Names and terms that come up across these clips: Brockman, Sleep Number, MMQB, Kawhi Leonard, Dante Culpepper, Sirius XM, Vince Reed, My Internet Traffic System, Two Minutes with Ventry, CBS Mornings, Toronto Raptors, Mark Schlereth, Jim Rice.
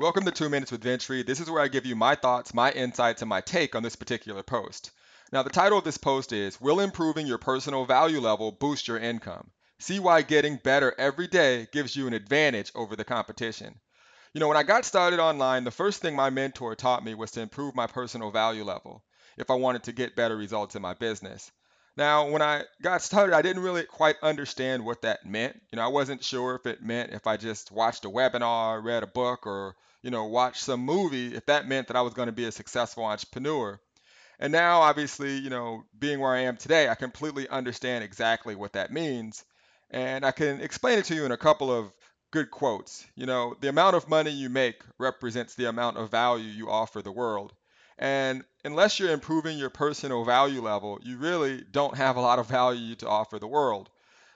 Welcome to 2 Minutes with Ventry. This is where I give you my thoughts, my insights, and my take on this particular post. Now, the title of this post is, Will Improving Your Personal Value Level Boost Your Income? See why getting better every day gives you an advantage over the competition. You know, when I got started online, the first thing my mentor taught me was to improve my personal value level if I wanted to get better results in my business. Now, when I got started, I didn't really quite understand what that meant. You know, I wasn't sure if it meant if I just watched a webinar, read a book, or, you know, watched some movie, if that meant that I was going to be a successful entrepreneur. And now, obviously, you know, being where I am today, I completely understand exactly what that means. And I can explain it to you in a couple of good quotes. You know, the amount of money you make represents the amount of value you offer the world. And unless you're improving your personal value level, you really don't have a lot of value to offer the world.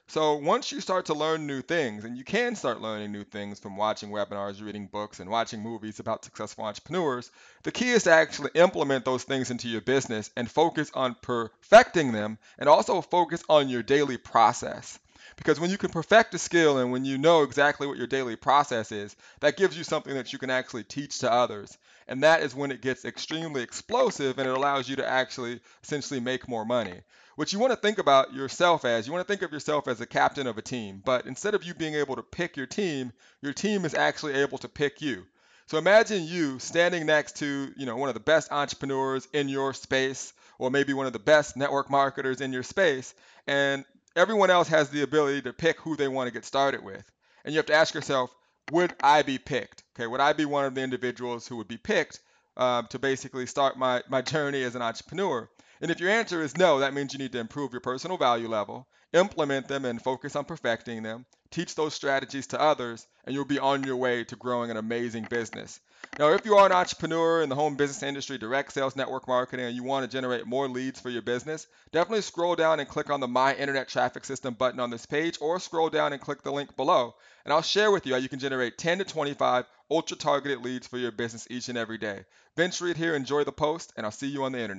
So once you start to learn new things, and you can start learning new things from watching webinars, reading books, and watching movies about successful entrepreneurs, the key is to actually implement those things into your business and focus on perfecting them, and also focus on your daily process. Because when you can perfect a skill and when you know exactly what your daily process is, that gives you something that you can actually teach to others. And that is when it gets extremely explosive and it allows you to actually essentially make more money. What you want to think about yourself as, you want to think of yourself as a captain of a team. But instead of you being able to pick your team is actually able to pick you. So imagine you standing next to, you know, one of the best entrepreneurs in your space, or maybe one of the best network marketers in your space, and everyone else has the ability to pick who they want to get started with. And you have to ask yourself, would I be picked? Okay, would I be one of the individuals who would be picked to basically start my journey as an entrepreneur? And if your answer is no, that means you need to improve your personal value level, implement them and focus on perfecting them, teach those strategies to others, and you'll be on your way to growing an amazing business. Now, if you are an entrepreneur in the home business industry, direct sales, network marketing, and you want to generate more leads for your business, definitely scroll down and click on the My Internet Traffic System button on this page, or scroll down and click the link below, and I'll share with you how you can generate 10 to 25 ultra-targeted leads for your business each and every day. Vince Reed here. Enjoy the post, and I'll see you on the internet.